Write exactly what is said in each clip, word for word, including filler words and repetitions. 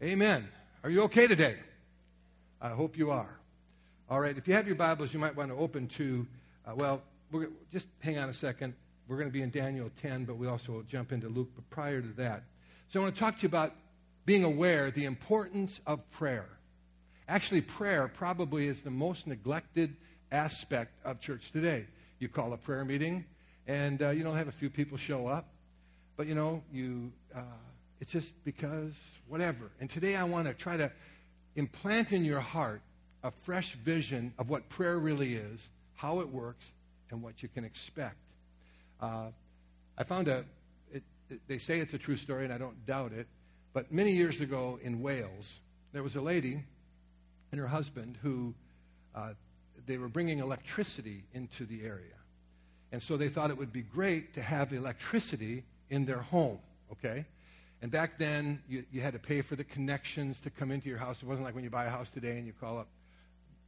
Amen. Are you okay today? I hope you are. All right, if you have your Bibles, you might want to open to, uh, well, we're, just hang on a second. We're going to be in Daniel ten, but we also will jump into Luke. But prior to that, so I want to talk to you about being aware, the importance of prayer. Actually, prayer probably is the most neglected aspect of church today. You call a prayer meeting, and uh, you don't have a few people show up. But, you know, you uh, it's just because whatever. And today I want to try to implant in your heart a fresh vision of what prayer really is, how it works, and what you can expect. Uh, I found a, it, it, they say it's a true story, and I don't doubt it, but many years ago in Wales, there was a lady and her husband who, uh, they were bringing electricity into the area. And so they thought it would be great to have electricity in their home, okay? And back then, you, you had to pay for the connections to come into your house. It wasn't like when you buy a house today and you call up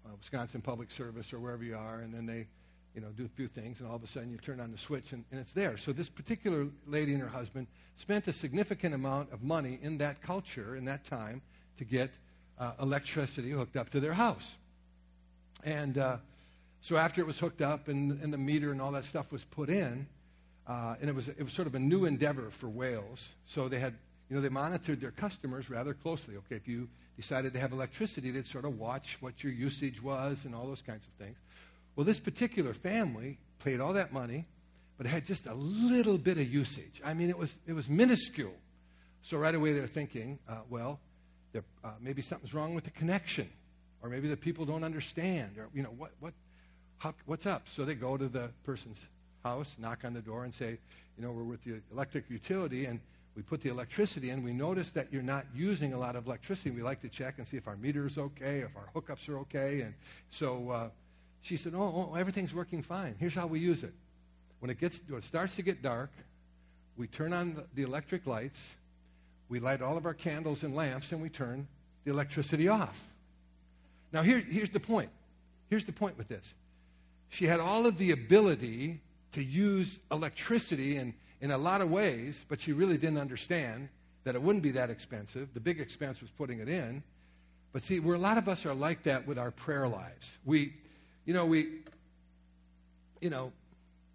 uh, Wisconsin Public Service or wherever you are, and then they, you know, do a few things, and all of a sudden you turn on the switch, and, and it's there. So this particular lady and her husband spent a significant amount of money in that culture, in that time, to get Uh, electricity hooked up to their house. And uh, so after it was hooked up and, and the meter and all that stuff was put in, uh, and it was it was sort of a new endeavor for Wales. So they had, you know, they monitored their customers rather closely. Okay, if you decided to have electricity, they'd sort of watch what your usage was and all those kinds of things. Well, this particular family paid all that money, but it had just a little bit of usage. I mean, it was, it was minuscule. So right away they're thinking, uh, well, Uh, maybe something's wrong with the connection, or maybe the people don't understand, or, you know, what, what, how, what's up? So they go to the person's house, knock on the door, and say, you know, we're with the electric utility, and we put the electricity in. We notice that you're not using a lot of electricity. We like to check and see if our meter is okay, if our hookups are okay. And so uh, she said, oh, oh, everything's working fine. Here's how we use it. When it gets, when it starts to get dark, we turn on the electric lights. We light all of our candles and lamps, and we turn the electricity off. Now, here, here's the point. Here's the point with this. She had all of the ability to use electricity in, in a lot of ways, but she really didn't understand that it wouldn't be that expensive. The big expense was putting it in. But see, where a lot of us are like that with our prayer lives. We, you know, we, you know,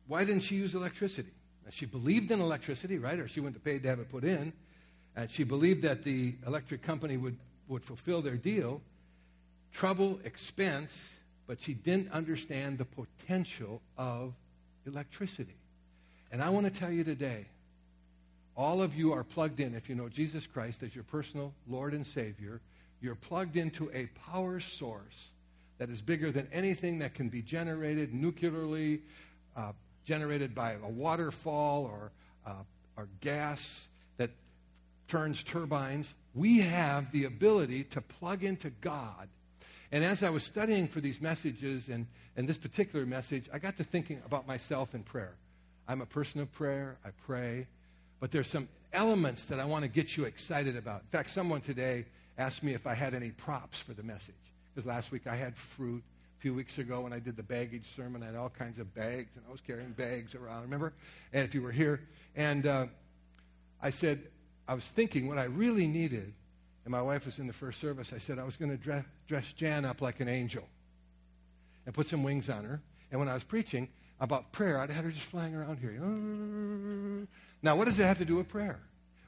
why didn't she use electricity? Now, she believed in electricity, right? Or she wouldn't have paid to have it put in. And she believed that the electric company would, would fulfill their deal. Trouble, expense, but she didn't understand the potential of electricity. And I want to tell you today, all of you are plugged in. If you know Jesus Christ as your personal Lord and Savior, you're plugged into a power source that is bigger than anything that can be generated nuclearly, uh, generated by a waterfall or, uh, or gas that turns turbines. We have the ability to plug into God. And as I was studying for these messages and, and this particular message, I got to thinking about myself in prayer. I'm a person of prayer. I pray. But there's some elements that I want to get you excited about. In fact, someone today asked me if I had any props for the message. Because last week I had fruit. A few weeks ago when I did the baggage sermon, I had all kinds of bags. And I was carrying bags around, remember? And if you were here. And uh, I said... I was thinking what I really needed, and my wife was in the first service. I said I was going to dress, dress Jan up like an angel and put some wings on her. And when I was preaching about prayer, I'd had her just flying around here. Now, what does it have to do with prayer?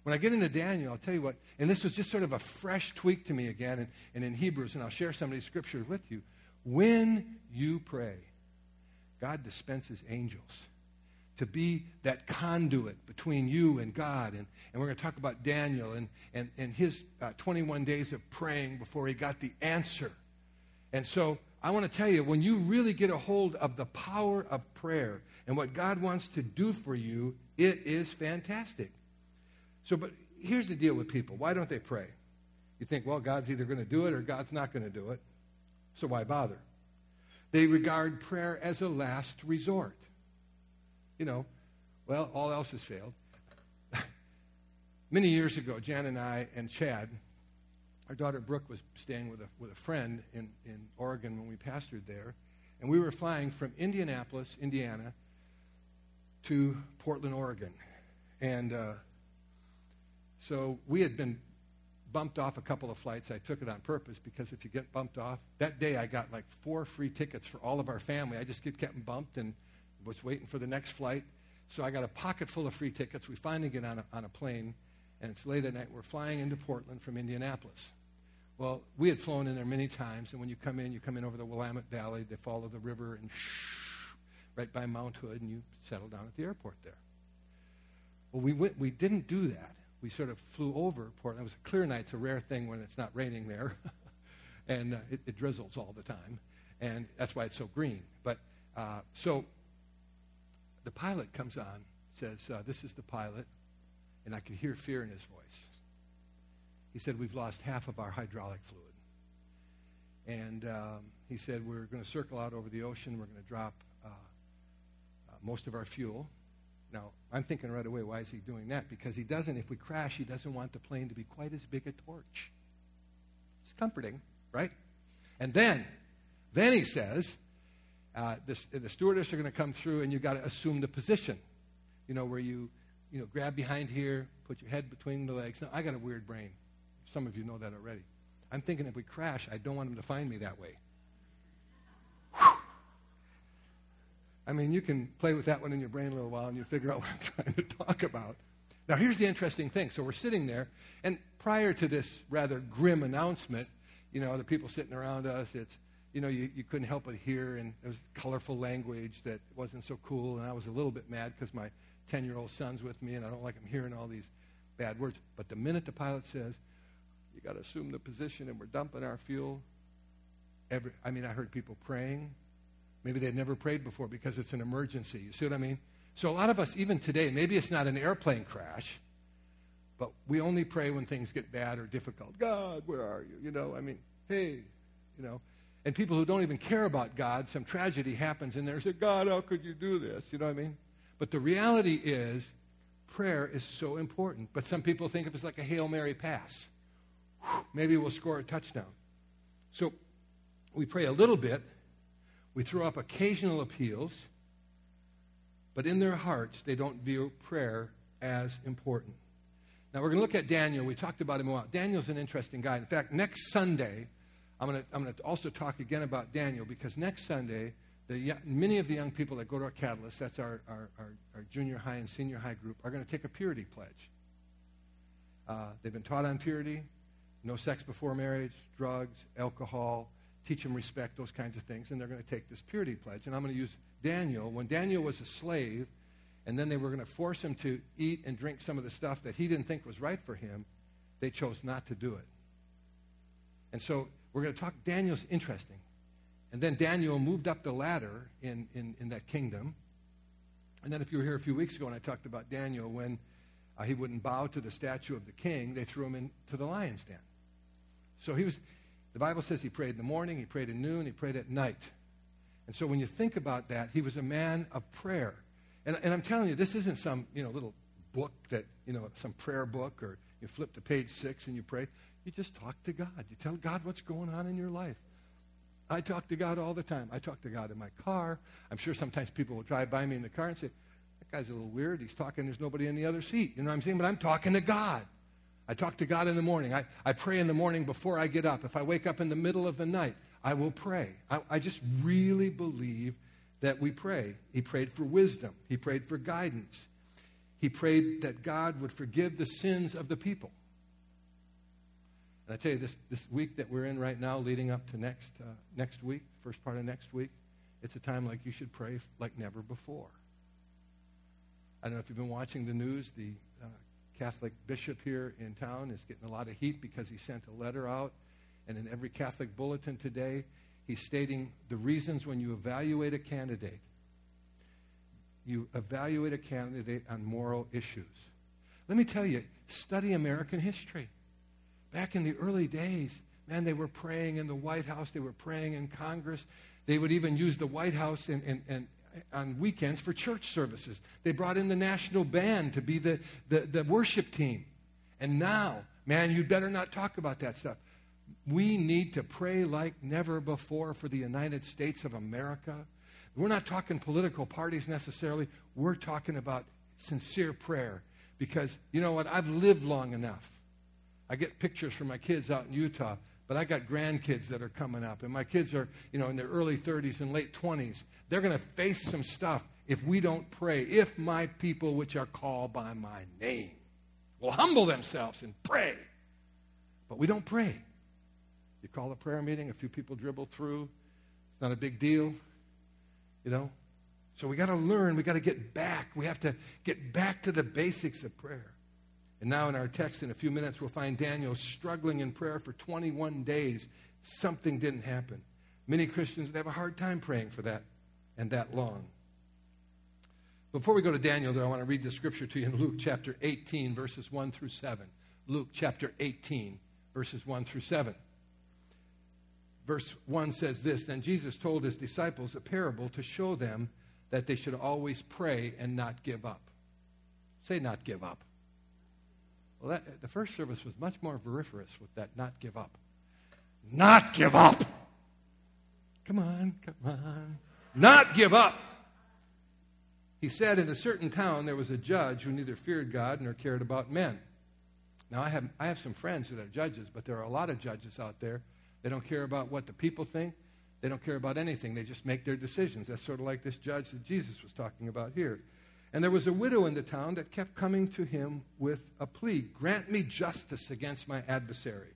When I get into Daniel, I'll tell you what, and this was just sort of a fresh tweak to me again, and, and in Hebrews, and I'll share some of these scriptures with you. When you pray, God dispenses angels to be that conduit between you and God. And, and we're going to talk about Daniel and, and, and his uh, twenty-one days of praying before he got the answer. And so I want to tell you, when you really get a hold of the power of prayer and what God wants to do for you, it is fantastic. So, but here's the deal with people. Why don't they pray? You think, well, God's either going to do it or God's not going to do it. So why bother? They regard prayer as a last resort. You know, well, all else has failed. Many years ago, Jan and I and Chad, our daughter Brooke was staying with a with a friend in, in Oregon when we pastored there, and we were flying from Indianapolis, Indiana, to Portland, Oregon. And uh, so we had been bumped off a couple of flights. I took it on purpose because if you get bumped off, that day I got like four free tickets for all of our family. I just get kept bumped and was waiting for the next flight. So I got a pocket full of free tickets. We finally get on a, on a plane, and it's late at night. We're flying into Portland from Indianapolis. Well, we had flown in there many times, and when you come in, you come in over the Willamette Valley. They follow the river and shh, right by Mount Hood, and you settle down at the airport there. Well, we went, we didn't do that. We sort of flew over Portland. It was a clear night. It's a rare thing when it's not raining there, and uh, it, it drizzles all the time, and that's why it's so green. But uh, so the pilot comes on, says, uh, this is the pilot, and I could hear fear in his voice. He said, we've lost half of our hydraulic fluid. And um, he said, we're going to circle out over the ocean. We're going to drop uh, uh, most of our fuel. Now, I'm thinking right away, why is he doing that? Because he doesn't, if we crash, he doesn't want the plane to be quite as big a torch. It's comforting, right? And then, then he says, uh, this, the stewardess are going to come through, and you've got to assume the position, you know, where you, you know, grab behind here, put your head between the legs. Now, I got a weird brain. Some of you know that already. I'm thinking if we crash, I don't want them to find me that way. Whew. I mean, you can play with that one in your brain a little while and you figure out what I'm trying to talk about. Now, here's the interesting thing. So we're sitting there, and prior to this rather grim announcement, you know, the people sitting around us, it's, you know, you, you couldn't help but hear, and it was colorful language that wasn't so cool, and I was a little bit mad because my ten-year-old son's with me, and I don't like him hearing all these bad words. But the minute the pilot says, you got to assume the position, and we're dumping our fuel. Every, I mean, I heard people praying. Maybe they'd never prayed before because it's an emergency. You see what I mean? So a lot of us, even today, maybe it's not an airplane crash, but we only pray when things get bad or difficult. God, where are you? You know, I mean, hey, you know. And people who don't even care about God, some tragedy happens, and they say, God, how could you do this? You know what I mean? But the reality is prayer is so important. But some people think of it as like a Hail Mary pass. Maybe we'll score a touchdown. So we pray a little bit. We throw up occasional appeals. But in their hearts, they don't view prayer as important. Now, we're going to look at Daniel. We talked about him a while. Daniel's an interesting guy. In fact, next Sunday, I'm going to, I'm going to also talk again about Daniel, because next Sunday, the, many of the young people that go to our Catalyst, that's our, our, our, our junior high and senior high group, are going to take a purity pledge. Uh, they've been taught on purity. No sex before marriage, drugs, alcohol, teach them respect, those kinds of things. And they're going to take this purity pledge. And I'm going to use Daniel. When Daniel was a slave, and then they were going to force him to eat and drink some of the stuff that he didn't think was right for him, they chose not to do it. And so we're going to talk. Daniel's interesting. And then Daniel moved up the ladder in, in, in that kingdom. And then if you were here a few weeks ago, and I talked about Daniel, when uh, he wouldn't bow to the statue of the king, they threw him into the lion's den. So he was, the Bible says he prayed in the morning, he prayed at noon, he prayed at night. And so when you think about that, he was a man of prayer. And, and I'm telling you, this isn't some, you know, little book that, you know, some prayer book, or you flip to page six and you pray. You just talk to God. You tell God what's going on in your life. I talk to God all the time. I talk to God in my car. I'm sure sometimes people will drive by me in the car and say, that guy's a little weird. He's talking. There's nobody in the other seat. You know what I'm saying? But I'm talking to God. I talk to God in the morning. I, I pray in the morning before I get up. If I wake up in the middle of the night, I will pray. I, I just really believe that we pray. He prayed for wisdom. He prayed for guidance. He prayed that God would forgive the sins of the people. And I tell you, this, this week that we're in right now, leading up to next uh, next week, first part of next week, it's a time like you should pray like never before. I don't know if you've been watching the news, the uh, Catholic bishop here in town is getting a lot of heat because he sent a letter out, and in every Catholic bulletin today, he's stating the reasons when you evaluate a candidate. You evaluate a candidate on moral issues. Let me tell you, study American history. Back in the early days, man, they were praying in the White House. They were praying in Congress. They would even use the White House and and and on weekends for church services. They brought in the national band to be the, the, the worship team. And now, man, you'd better not talk about that stuff. We need to pray like never before for the United States of America. We're not talking political parties necessarily. We're talking about sincere prayer. Because, you know what, I've lived long enough I get pictures from my kids out in Utah, but I got grandkids that are coming up, and my kids are, you know, in their early thirties and late twenties. They're going to face some stuff if we don't pray. If my people, which are called by my name, will humble themselves and pray. But we don't pray. You call a prayer meeting, a few people dribble through. It's not a big deal, you know. So we got to learn. We got to get back. We have to get back to the basics of prayer. And now in our text, in a few minutes, we'll find Daniel struggling in prayer for twenty-one days. Something didn't happen. Many Christians have a hard time praying for that and that long. Before we go to Daniel, though, I want to read the scripture to you in Luke chapter eighteen, verses one through seven. Luke chapter eighteen, verses one through seven. Verse one says this: Then Jesus told his disciples a parable to show them that they should always pray and not give up. Say, not give up. Well, that, the first service was much more vociferous with that not give up. Not give up. Come on, come on. Not give up. He said, in a certain town there was a judge who neither feared God nor cared about men. Now, I have, I have some friends that are judges, but there are a lot of judges out there. They don't care about what the people think. They don't care about anything. They just make their decisions. That's sort of like this judge that Jesus was talking about here. And there was a widow in the town that kept coming to him with a plea: grant me justice against my adversary.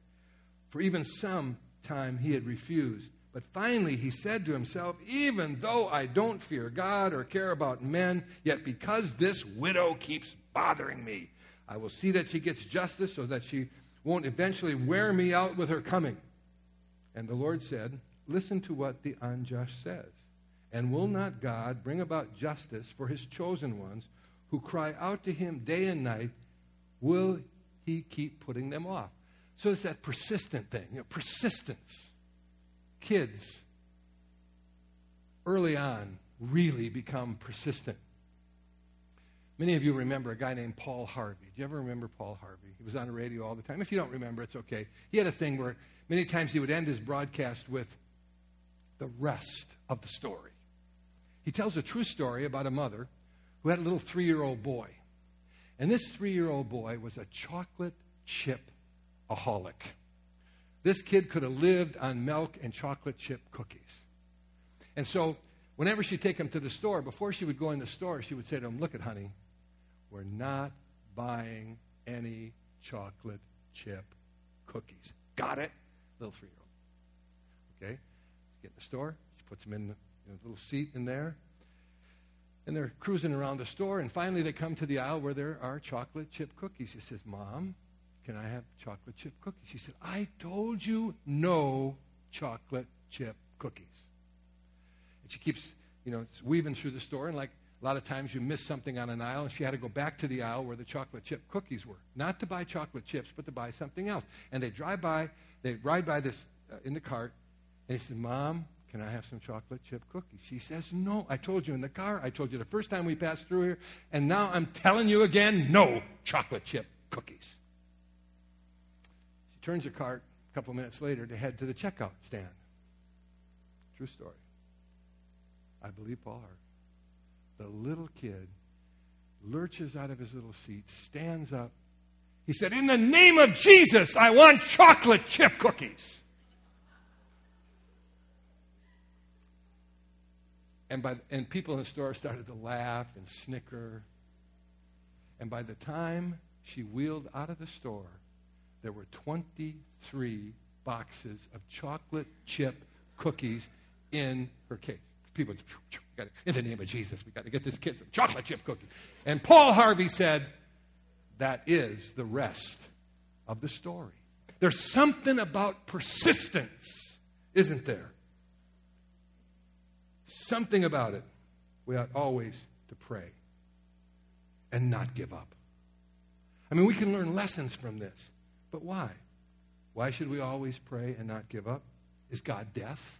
For even some time he had refused. But finally he said to himself, even though I don't fear God or care about men, yet because this widow keeps bothering me, I will see that she gets justice so that she won't eventually wear me out with her coming. And the Lord said, listen to what the unjust says. And will not God bring about justice for his chosen ones who cry out to him day and night? Will he keep putting them off? So it's that persistent thing, you know, persistence. Kids early on really become persistent. Many of you remember a guy named Paul Harvey. Do you ever remember Paul Harvey? He was on the radio all the time. If you don't remember, it's okay. He had a thing where many times he would end his broadcast with the rest of the story. He tells a true story about a mother who had a little three-year-old boy. And this three-year-old boy was a chocolate chip-aholic. This kid could have lived on milk and chocolate chip cookies. And so whenever she'd take him to the store, before she would go in the store, she would say to him, look it, honey, we're not buying any chocolate chip cookies. Got it? Little three-year-old. Okay? Get in the store. Puts them in the, you know, little seat in there. And they're cruising around the store, and finally they come to the aisle where there are chocolate chip cookies. He says, Mom, can I have chocolate chip cookies? She said, I told you no chocolate chip cookies. And she keeps, you know, weaving through the store, and like a lot of times you miss something on an aisle, and she had to go back to the aisle where the chocolate chip cookies were. Not to buy chocolate chips, but to buy something else. And they drive by, they ride by this uh, in the cart, and he said, Mom, can I have some chocolate chip cookies? She says, no, I told you in the car. I told you the first time we passed through here. And now I'm telling you again, no chocolate chip cookies. She turns her cart a couple minutes later to head to the checkout stand. True story. I believe Paul Harvey. The little kid lurches out of his little seat, stands up. He said, in the name of Jesus, I want chocolate chip cookies. And, by the, and people in the store started to laugh and snicker. And by the time she wheeled out of the store, there were twenty-three boxes of chocolate chip cookies in her case. People, gotta, in the name of Jesus, we got to get this kid some chocolate chip cookies. And Paul Harvey said, that is the rest of the story. There's something about persistence, isn't there? Something about it. We ought always to pray and not give up. I mean, we can learn lessons from this, but why? Why should we always pray and not give up? Is God deaf?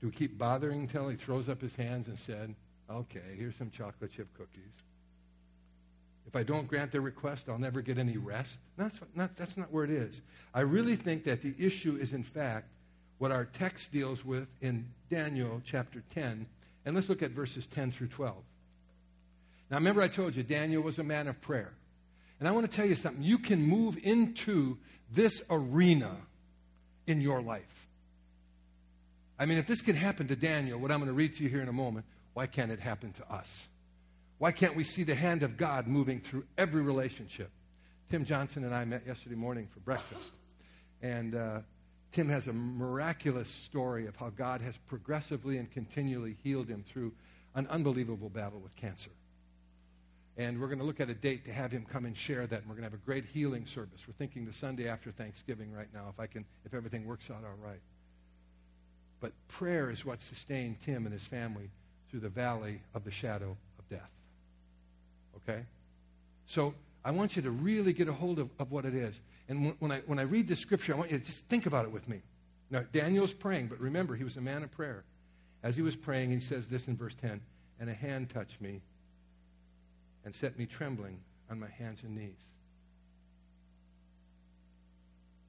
Do we keep bothering until he throws up his hands and said, okay, here's some chocolate chip cookies. If I don't grant their request, I'll never get any rest. No, that's, what, not, that's not where it is. I really think that the issue is, in fact, what our text deals with in Daniel chapter ten. And let's look at verses ten through twelve. Now remember I told you Daniel was a man of prayer. And I want to tell you something. You can move into this arena in your life. I mean, if this can happen to Daniel, what I'm going to read to you here in a moment, why can't it happen to us? Why can't we see the hand of God moving through every relationship? Tim Johnson and I met yesterday morning for breakfast. And uh, Tim has a miraculous story of how God has progressively and continually healed him through an unbelievable battle with cancer. And we're going to look at a date to have him come and share that. And we're going to have a great healing service. We're thinking the Sunday after Thanksgiving right now, if I can, if everything works out all right. But prayer is what sustained Tim and his family through the valley of the shadow of death. Okay? So I want you to really get a hold of, of what it is. And when, when I when I read this scripture, I want you to just think about it with me. Now, Daniel's praying, but remember, he was a man of prayer. As he was praying, he says this in verse ten, "And a hand touched me and set me trembling on my hands and knees."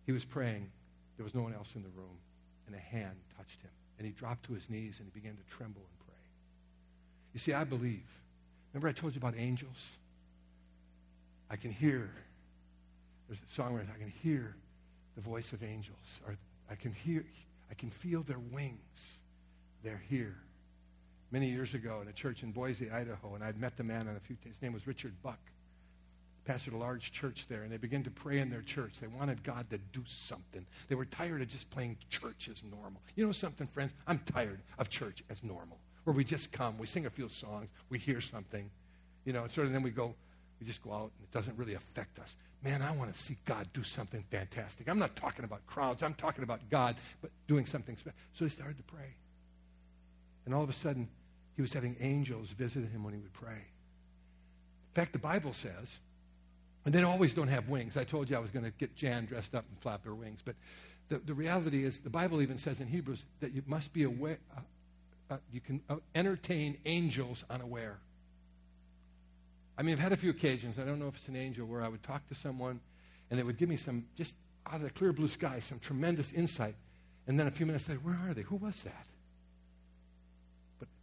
He was praying. There was no one else in the room. And a hand touched him. And he dropped to his knees and he began to tremble and pray. You see, I believe. Remember I told you about angels? I can hear. There's a songwriter. I can hear the voice of angels. Or I can hear. I can feel their wings. They're here. Many years ago in a church in Boise, Idaho, and I'd met the man on a few days. His name was Richard Buck. He pastored a large church there, and they began to pray in their church. They wanted God to do something. They were tired of just playing church as normal. You know something, friends? I'm tired of church as normal, where we just come, we sing a few songs, we hear something, you know, and sort of then we go, we just go out, and it doesn't really affect us. Man, I want to see God do something fantastic. I'm not talking about crowds. I'm talking about God, but doing something special. So they started to pray. And all of a sudden, he was having angels visit him when he would pray. In fact, the Bible says, and they always don't have wings. I told you I was going to get Jan dressed up and flap her wings. But the, the reality is, the Bible even says in Hebrews that you must be aware, uh, uh, you can uh, entertain angels unaware. I mean, I've had a few occasions, I don't know if it's an angel, where I would talk to someone and they would give me some, just out of the clear blue sky, some tremendous insight. And then a few minutes later, where are they? Who was that?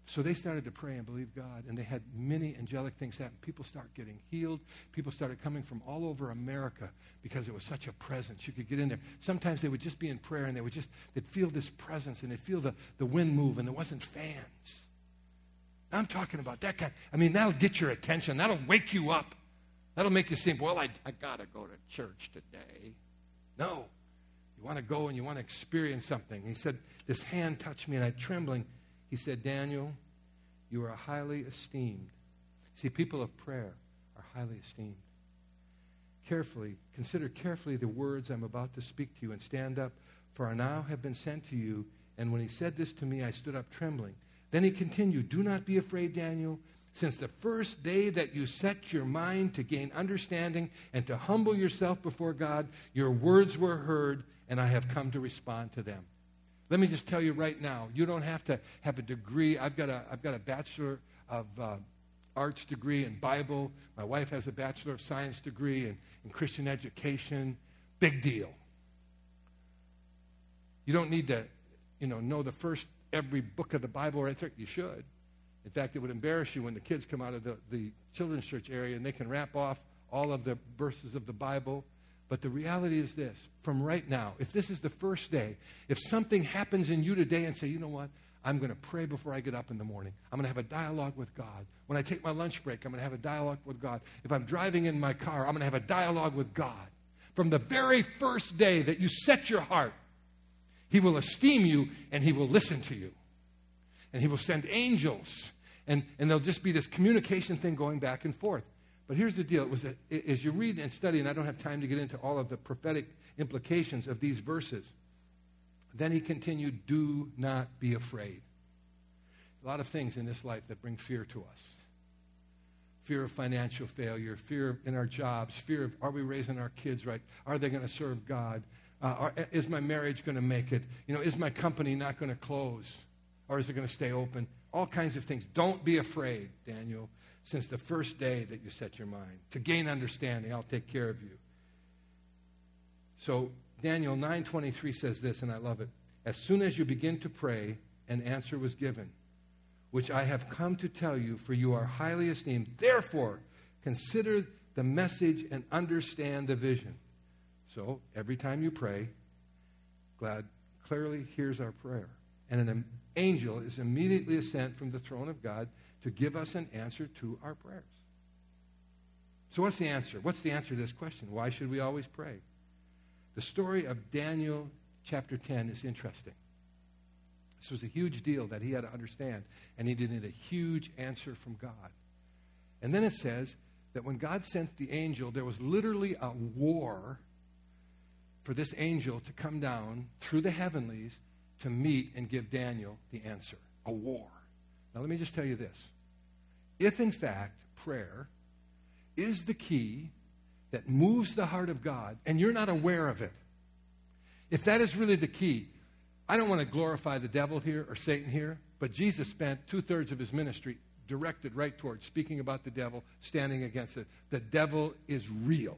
So they started to pray and believe God, and they had many angelic things happen. People started getting healed. People started coming from all over America because it was such a presence. You could get in there. Sometimes they would just be in prayer, and they would just, they'd feel this presence, and they'd feel the, the wind move, and there wasn't fans. I'm talking about that kind. I mean, that'll get your attention. That'll wake you up. That'll make you think, well, I, I got to go to church today. No. You want to go, and you want to experience something. He said, this hand touched me, and I trembling. He said, Daniel, you are highly esteemed. See, people of prayer are highly esteemed. Carefully, consider carefully the words I'm about to speak to you and stand up, for I now have been sent to you. And when he said this to me, I stood up trembling. Then he continued, do not be afraid, Daniel. Since the first day that you set your mind to gain understanding and to humble yourself before God, your words were heard, and I have come to respond to them. Let me just tell you right now, you don't have to have a degree. I've got a, I've got a Bachelor of uh, Arts degree in Bible. My wife has a Bachelor of Science degree in, in Christian education. Big deal. You don't need to, you know, know the first, every book of the Bible right there. You should. In fact, it would embarrass you when the kids come out of the, the children's church area and they can rap off all of the verses of the Bible. But the reality is this, from right now, if this is the first day, if something happens in you today and say, you know what, I'm going to pray before I get up in the morning. I'm going to have a dialogue with God. When I take my lunch break, I'm going to have a dialogue with God. If I'm driving in my car, I'm going to have a dialogue with God. From the very first day that you set your heart, he will esteem you and he will listen to you. And he will send angels. And, and there'll just be this communication thing going back and forth. But here's the deal. It was a, as you read and study, and I don't have time to get into all of the prophetic implications of these verses. Then he continued, do not be afraid. A lot of things in this life that bring fear to us. Fear of financial failure, fear in our jobs, fear of are we raising our kids right? Are they going to serve God? Uh, are, is my marriage going to make it? You know, is my company not going to close? Or is it going to stay open? All kinds of things. Don't be afraid, Daniel. Since the first day that you set your mind to gain understanding, I'll take care of you. So Daniel nine twenty-three says this, and I love it. As soon as you begin to pray, an answer was given, which I have come to tell you, for you are highly esteemed. Therefore, consider the message and understand the vision. So every time you pray, God clearly hears our prayer. And an angel is immediately sent from the throne of God to give us an answer to our prayers. So what's the answer? What's the answer to this question? Why should we always pray? The story of Daniel chapter ten is interesting. This was a huge deal that he had to understand, and he needed a huge answer from God. And then it says that when God sent the angel, there was literally a war for this angel to come down through the heavenlies to meet and give Daniel the answer. A war. Now let me just tell you this. If in fact prayer is the key that moves the heart of God, and you're not aware of it, if that is really the key, I don't want to glorify the devil here or Satan here, but Jesus spent two-thirds of his ministry directed right towards speaking about the devil, standing against it. The devil is real.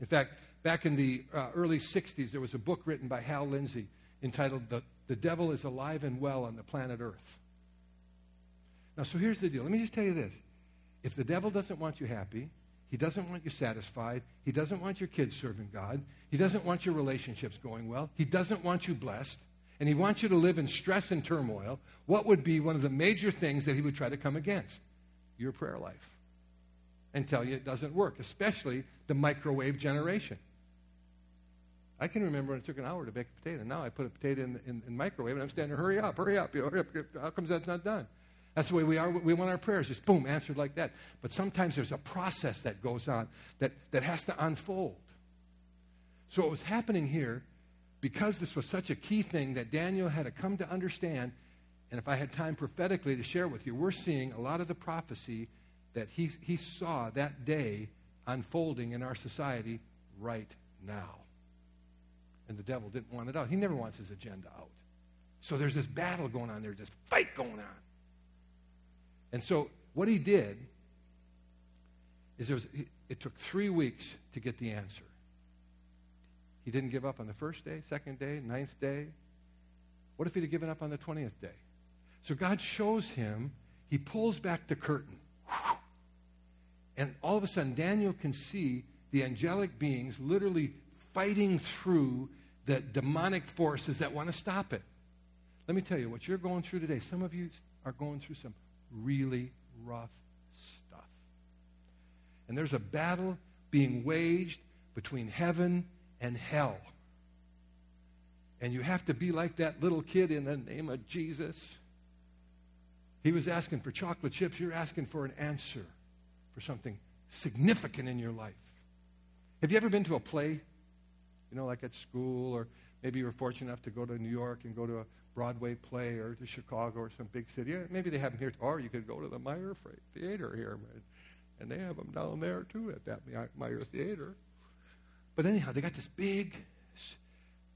In fact, back in the uh, early sixties, there was a book written by Hal Lindsey entitled the, the Devil is Alive and Well on the Planet Earth. Now, so here's the deal. Let me just tell you this. If the devil doesn't want you happy, he doesn't want you satisfied, he doesn't want your kids serving God, he doesn't want your relationships going well, he doesn't want you blessed, and he wants you to live in stress and turmoil, what would be one of the major things that he would try to come against? Your prayer life. And tell you it doesn't work, especially the microwave generation. I can remember when it took an hour to bake a potato. Now I put a potato in the in, in microwave, and I'm standing, hurry up, hurry up. You know, hurry up. How comes that's not done? That's the way we are. We want our prayers just, boom, answered like that. But sometimes there's a process that goes on that, that has to unfold. So what was happening here, because this was such a key thing that Daniel had to come to understand, and if I had time prophetically to share with you, we're seeing a lot of the prophecy that he, he saw that day unfolding in our society right now. And the devil didn't want it out. He never wants his agenda out. So there's this battle going on. There's this fight going on. And so what he did is there was, it took three weeks to get the answer. He didn't give up on the first day, second day, ninth day. What if he'd have given up on the twentieth day? So God shows him. He pulls back the curtain. And all of a sudden, Daniel can see the angelic beings literally fighting through the demonic forces that want to stop it. Let me tell you, what you're going through today, some of you are going through some really rough stuff. And there's a battle being waged between heaven and hell. And you have to be like that little kid in the name of Jesus. He was asking for chocolate chips. You're asking for an answer for something significant in your life. Have you ever been to a play? You know, like at school, or maybe you were fortunate enough to go to New York and go to a Broadway play, or to Chicago or some big city. Maybe they have them here, or you could go to the Meyer Freight Theater here, and they have them down there too at that Meyer Theater. But anyhow, they got this big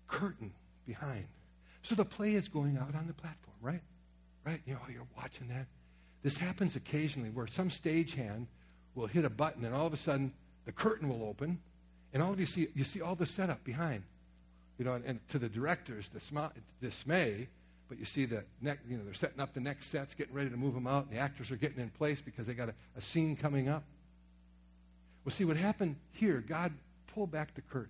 curtain behind. So the play is going out on the platform, right? Right? You know, you're watching that. This happens occasionally where some stagehand will hit a button, and all of a sudden the curtain will open, and all of you see you see all the setup behind. You know, and, and to the director's dismay, but you see the next, you know, they're setting up the next sets, getting ready to move them out, and the actors are getting in place because they got a, a scene coming up. Well, see what happened here. God pulled back the curtain,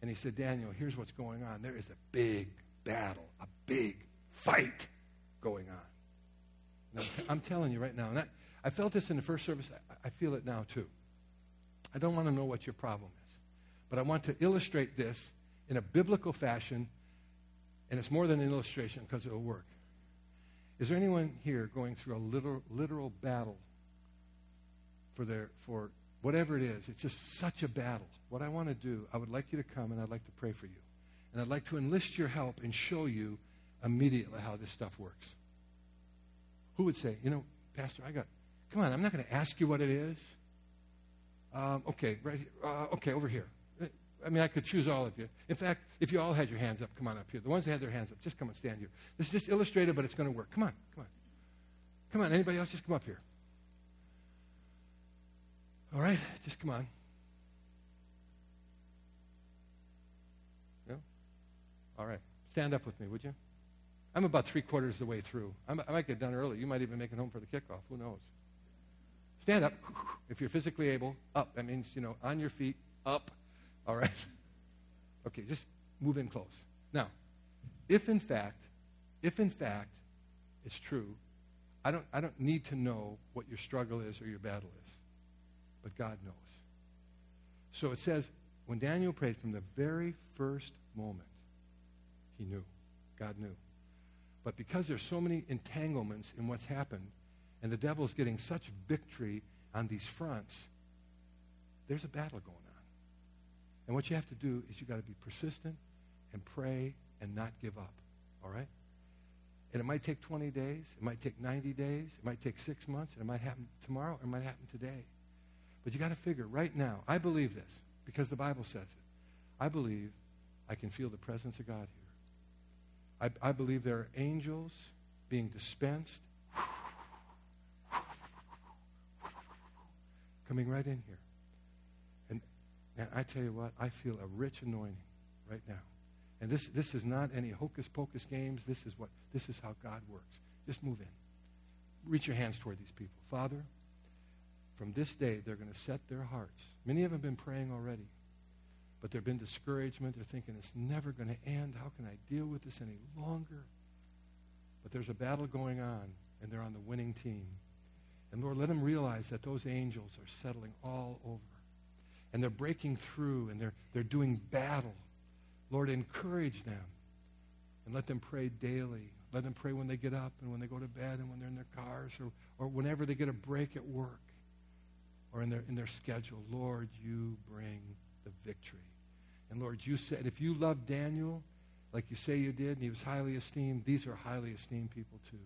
and he said, "Daniel, here's what's going on. There is a big battle, a big fight going on." And I'm, I'm telling you right now, and I, I felt this in the first service. I, I feel it now too. I don't want to know what your problem is, but I want to illustrate this in a biblical fashion, and it's more than an illustration because it'll work. Is there anyone here going through a literal, literal battle for their for whatever it is? It's just such a battle. What I want to do, I would like you to come, and I'd like to pray for you. And I'd like to enlist your help and show you immediately how this stuff works. Who would say, you know, Pastor, I got, come on, I'm not going to ask you what it is. Um, okay, right here. Uh, okay, over here. I mean, I could choose all of you. In fact, if you all had your hands up, come on up here. The ones that had their hands up, just come and stand here. This is just illustrative, but it's going to work. Come on, come on. Come on, anybody else, just come up here. All right, just come on. No? All right, stand up with me, would you? I'm about three-quarters of the way through. I'm, I might get done early. You might even make it home for the kickoff. Who knows? Stand up. If you're physically able, up. That means, you know, on your feet, up. All right? Okay, just move in close. Now, if in fact, if in fact it's true, I don't, I don't need to know what your struggle is or your battle is. But God knows. So it says, when Daniel prayed from the very first moment, he knew. God knew. But because there's so many entanglements in what's happened, and the devil's getting such victory on these fronts, there's a battle going on. And what you have to do is you've got to be persistent and pray and not give up, all right? And it might take twenty days. It might take ninety days. It might take six months. It might happen tomorrow. It might happen today. But you got to figure right now, I believe this because the Bible says it. I believe I can feel the presence of God here. I, I believe there are angels being dispensed coming right in here. And, and I tell you what, I feel a rich anointing right now. And this this is not any hocus-pocus games. This is what this is how God works. Just move in. Reach your hands toward these people. Father, from this day, they're going to set their hearts. Many of them have been praying already, but there have been discouragement. They're thinking, it's never going to end. How can I deal with this any longer? But there's a battle going on, and they're on the winning team. And, Lord, let them realize that those angels are settling all over, and they're breaking through, and they're, they're doing battle. Lord, encourage them, and let them pray daily. Let them pray when they get up and when they go to bed and when they're in their cars or, or whenever they get a break at work. Or in their in their schedule, Lord, you bring the victory. And Lord, you said, if you love Daniel like you say you did, and he was highly esteemed, these are highly esteemed people too.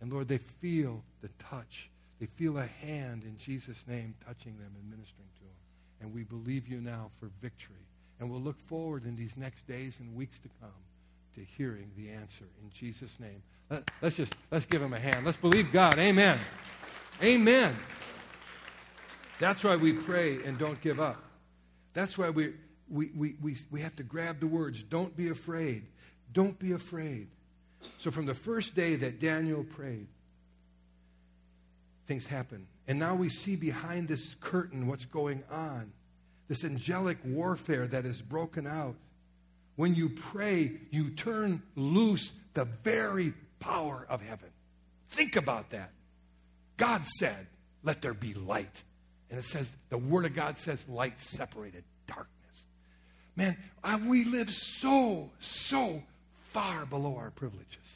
And Lord, they feel the touch. They feel a hand in Jesus' name touching them and ministering to them. And we believe you now for victory. And we'll look forward in these next days and weeks to come to hearing the answer in Jesus' name. Let, let's just, let's give him a hand. Let's believe God. Amen. Amen. That's why we pray and don't give up. That's why we we, we we we have to grab the words, don't be afraid. Don't be afraid. So from the first day that Daniel prayed, things happened. And now we see behind this curtain what's going on, this angelic warfare that is broken out. When you pray, you turn loose the very power of heaven. Think about that. God said, let there be light. And it says, the Word of God says, light separated darkness. Man, I, we live so, so far below our privileges.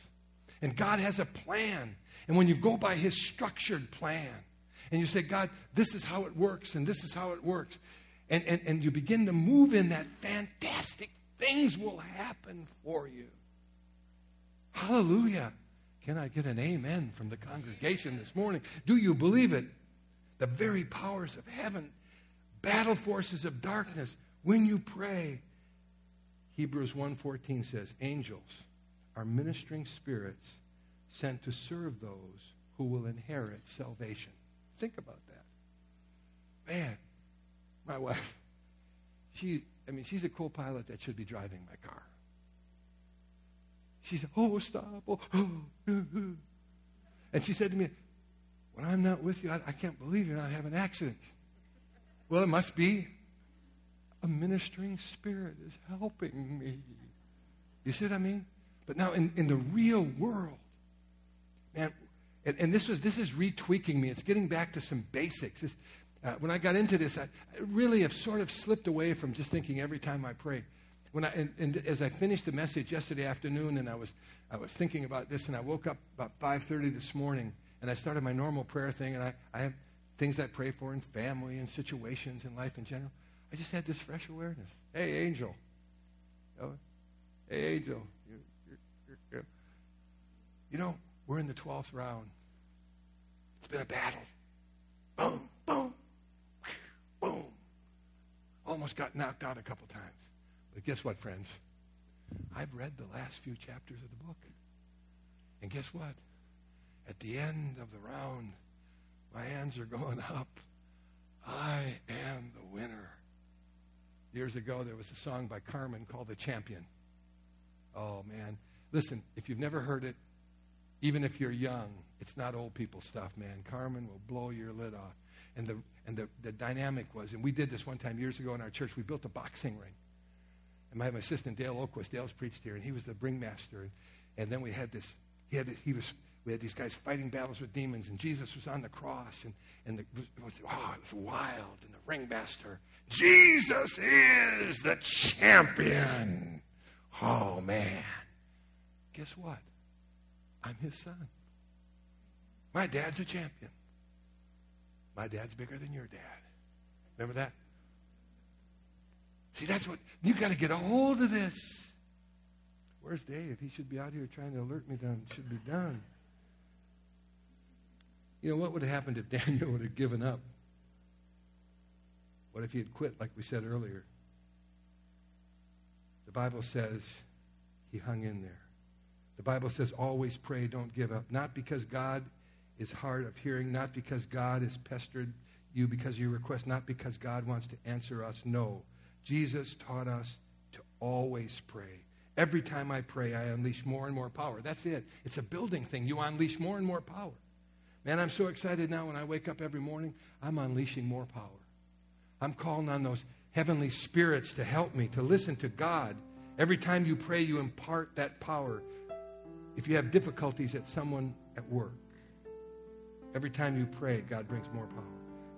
And God has a plan. And when you go by His structured plan, and you say, God, this is how it works, and this is how it works, and, and, and you begin to move in that, fantastic things will happen for you. Hallelujah. Can I get an amen from the congregation this morning? Do you believe it? The very powers of heaven, battle forces of darkness. When you pray, Hebrews one fourteen says, angels are ministering spirits sent to serve those who will inherit salvation. Think about that. Man, my wife, she, I mean, she's a co-pilot that should be driving my car. She said, oh, stop. Oh, oh, oh, oh. And she said to me, when I'm not with you, I, I can't believe you're not having accidents. Well, it must be a ministering spirit is helping me. You see what I mean? But now in, in the real world, man, and, and this was this is retweaking me. It's getting back to some basics. This, uh, when I got into this, I, I really have sort of slipped away from just thinking every time I pray. When I and, and as I finished the message yesterday afternoon, and I was I was thinking about this, and I woke up about five thirty this morning. And I started my normal prayer thing, and I, I have things I pray for in family and situations and life in general. I just had this fresh awareness. Hey, angel. Oh, hey, angel. You, you, you, you. you know, we're in the twelfth round. It's been a battle. Boom, boom, boom. Almost got knocked out a couple times. But guess what, friends? I've read the last few chapters of the book. And guess what? At the end of the round, my hands are going up. I am the winner. Years ago, there was a song by Carmen called The Champion. Oh, man. Listen, if you've never heard it, even if you're young, it's not old people stuff, man. Carmen will blow your lid off. And the and the, the dynamic was, and we did this one time years ago in our church, we built a boxing ring. And my, my assistant, Dale Oquist, Dale's preached here, and he was the ringmaster. And, and then we had this, he had this, he was, we had these guys fighting battles with demons, and Jesus was on the cross, and, and the, it was, oh, it was wild, and the ringmaster, Jesus is the champion. Oh, man. Guess what? I'm his son. My dad's a champion. My dad's bigger than your dad. Remember that? See, that's what, you've got to get a hold of this. Where's Dave? He should be out here trying to alert me that it should be done. You know, what would have happened if Daniel would have given up? What if he had quit, like we said earlier? The Bible says he hung in there. The Bible says always pray, don't give up. Not because God is hard of hearing, not because God has pestered you because you request, not because God wants to answer us. No. Jesus taught us to always pray. Every time I pray, I unleash more and more power. That's it. It's a building thing. You unleash more and more power. Man, I'm so excited now when I wake up every morning, I'm unleashing more power. I'm calling on those heavenly spirits to help me, to listen to God. Every time you pray, you impart that power. If you have difficulties at someone at work, every time you pray, God brings more power.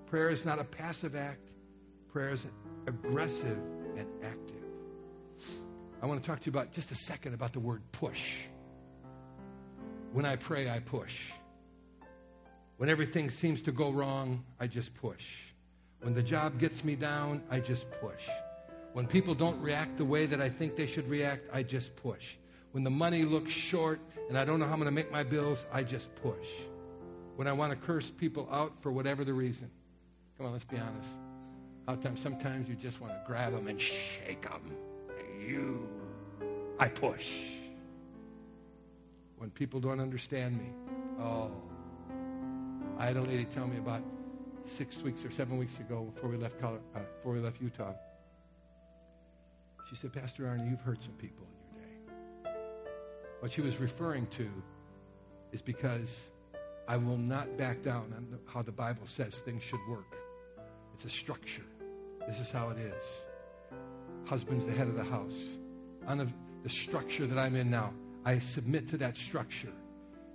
Prayer is not a passive act. Prayer is aggressive and active. I want to talk to you about just a second about the word push. When I pray, I push. When everything seems to go wrong, I just push. When the job gets me down, I just push. When people don't react the way that I think they should react, I just push. When the money looks short and I don't know how I'm going to make my bills, I just push. When I want to curse people out for whatever the reason. Come on, let's be honest. How time, sometimes you just want to grab them and shake them. You, I push. When people don't understand me, oh. I had a lady tell me about six weeks or seven weeks ago before we left Colorado, uh, before we left Utah. She said, Pastor Arnie, you've hurt some people. What she was referring to is because I will not back down on how the Bible says things should work. It's a structure. This is how it is. Husband's the head of the house. On the, the structure that I'm in now, I submit to that structure.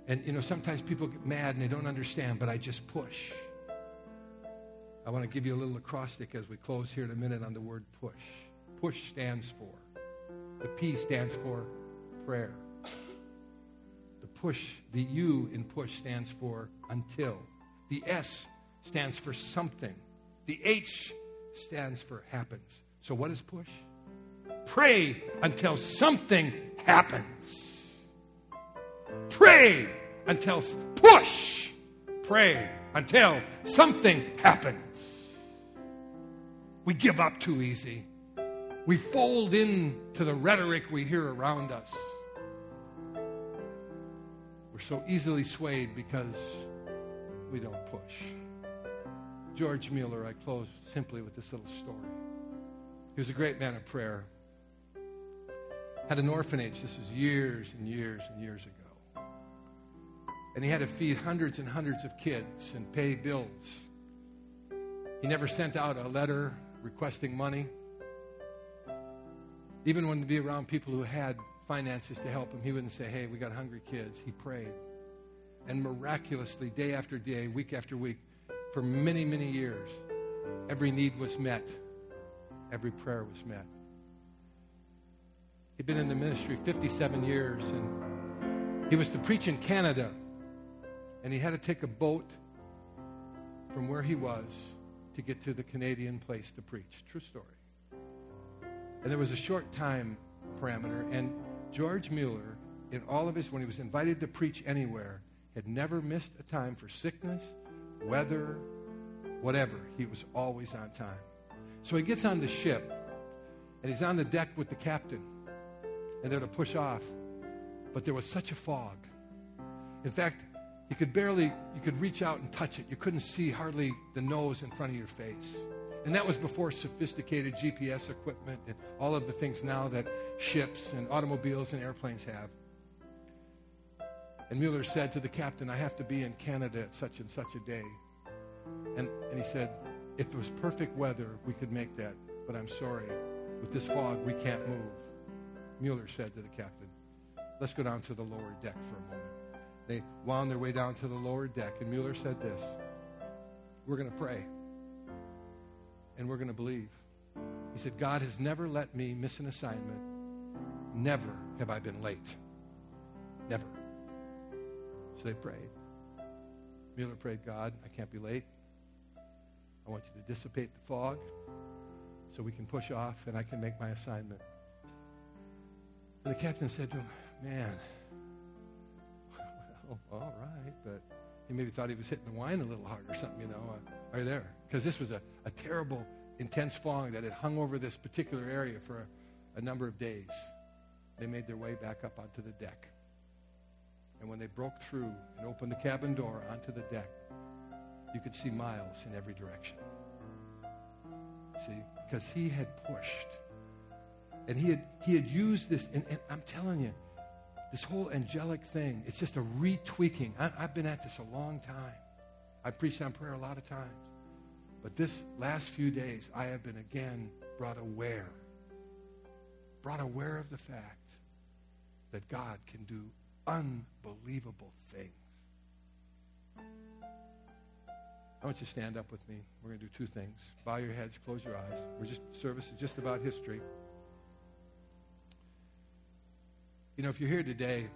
And, you know, sometimes people get mad and they don't understand, but I just push. I want to give you a little acrostic as we close here in a minute on the word push. Push stands for. The P stands for prayer. Push, the U in push stands for until. The S stands for something. The H stands for happens. So what is push? Pray until something happens. Pray until, push. Pray until something happens. We give up too easy. We fold in to the rhetoric we hear around us. So easily swayed because we don't push. George Mueller, I close simply with this little story. He was a great man of prayer. Had an orphanage, this was years and years and years ago. And he had to feed hundreds and hundreds of kids and pay bills. He never sent out a letter requesting money. Even when to be around people who had finances to help him, he wouldn't say, hey, we got hungry kids. He prayed. And miraculously, day after day, week after week, for many, many years, every need was met. Every prayer was met. He'd been in the ministry fifty-seven years, and he was to preach in Canada. And he had to take a boat from where he was to get to the Canadian place to preach. True story. And there was a short time parameter, and George Mueller, in all of his, when he was invited to preach anywhere, had never missed a time for sickness, weather, whatever. He was always on time. So he gets on the ship, and he's on the deck with the captain, and they're to push off. But there was such a fog. In fact, you could barely, you could reach out and touch it. You couldn't see hardly the nose in front of your face. And that was before sophisticated G P S equipment and all of the things now that ships and automobiles and airplanes have. And Mueller said to the captain, I have to be in Canada at such and such a day. And, and he said, if it was perfect weather, we could make that. But I'm sorry, with this fog, we can't move. Mueller said to the captain, let's go down to the lower deck for a moment. They wound their way down to the lower deck, and Mueller said this, we're going to pray, and we're going to believe. He said, God has never let me miss an assignment. Never have I been late. Never. So they prayed. Mueller prayed, God, I can't be late. I want you to dissipate the fog so we can push off and I can make my assignment. And the captain said to him, man, well, all right, but he maybe thought he was hitting the wine a little hard or something, you know. Uh, are you there? Because this was a, a terrible, intense fog that had hung over this particular area for a, a number of days. They made their way back up onto the deck. And when they broke through and opened the cabin door onto the deck, you could see miles in every direction. See? Because he had pushed. And he had he had used this, and, and I'm telling you, this whole angelic thing, it's just a retweaking. I, I've been at this a long time. I preached on prayer a lot of times. But this last few days, I have been again brought aware, brought aware of the fact that God can do unbelievable things. I want you to stand up with me. We're going to do two things. Bow your heads, close your eyes. We're just, service is just about history. You know, if you're here today,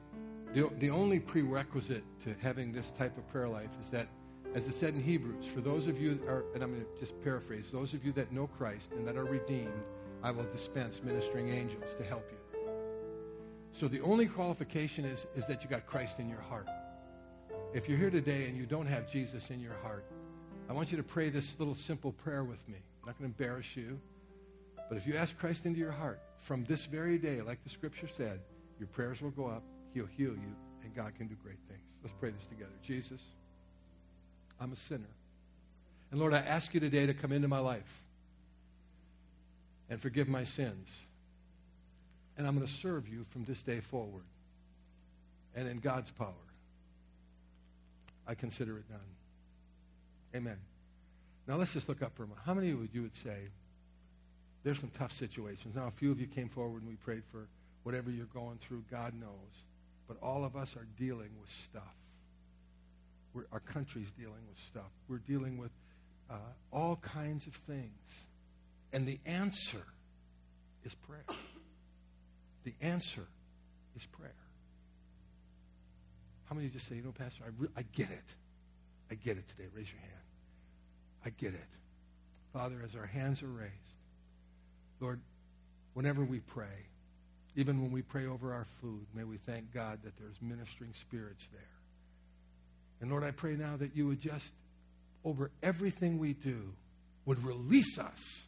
the, the only prerequisite to having this type of prayer life is that, as it said in Hebrews, for those of you that are, and I'm going to just paraphrase, those of you that know Christ and that are redeemed, I will dispense ministering angels to help you. So the only qualification is, is that you got Christ in your heart. If you're here today and you don't have Jesus in your heart, I want you to pray this little simple prayer with me. I'm not going to embarrass you. But if you ask Christ into your heart, from this very day, like the Scripture said, your prayers will go up, He'll heal you, and God can do great things. Let's pray this together. Jesus, I'm a sinner. And Lord, I ask you today to come into my life and forgive my sins. And I'm going to serve you from this day forward. And in God's power, I consider it done. Amen. Now let's just look up for a moment. How many of you would say, there's some tough situations. Now a few of you came forward and we prayed for whatever you're going through, God knows. But all of us are dealing with stuff. We're, our country's dealing with stuff. We're dealing with uh, all kinds of things. And the answer is prayer. The answer is prayer. How many of you just say, you know, Pastor, I, re- I get it. I get it today. Raise your hand. I get it. Father, as our hands are raised, Lord, whenever we pray, even when we pray over our food, may we thank God that there's ministering spirits there. And Lord, I pray now that you would just, over everything we do, would release us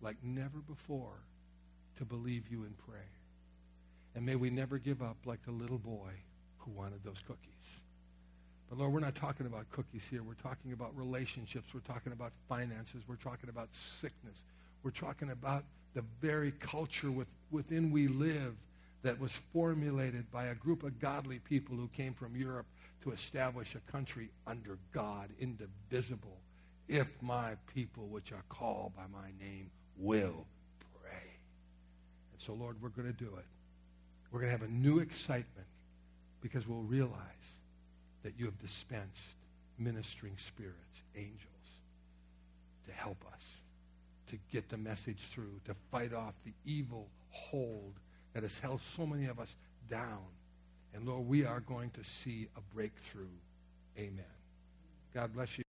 like never before to believe you and pray. And may we never give up like the little boy who wanted those cookies. But Lord, we're not talking about cookies here. We're talking about relationships. We're talking about finances. We're talking about sickness. We're talking about the very culture with, within we live that was formulated by a group of godly people who came from Europe to establish a country under God, indivisible, if my people which are called by my name will pray. And so, Lord, we're going to do it. We're going to have a new excitement because we'll realize that you have dispensed ministering spirits, angels, to help us, to get the message through, to fight off the evil hold that has held so many of us down. And Lord, we are going to see a breakthrough. Amen. God bless you.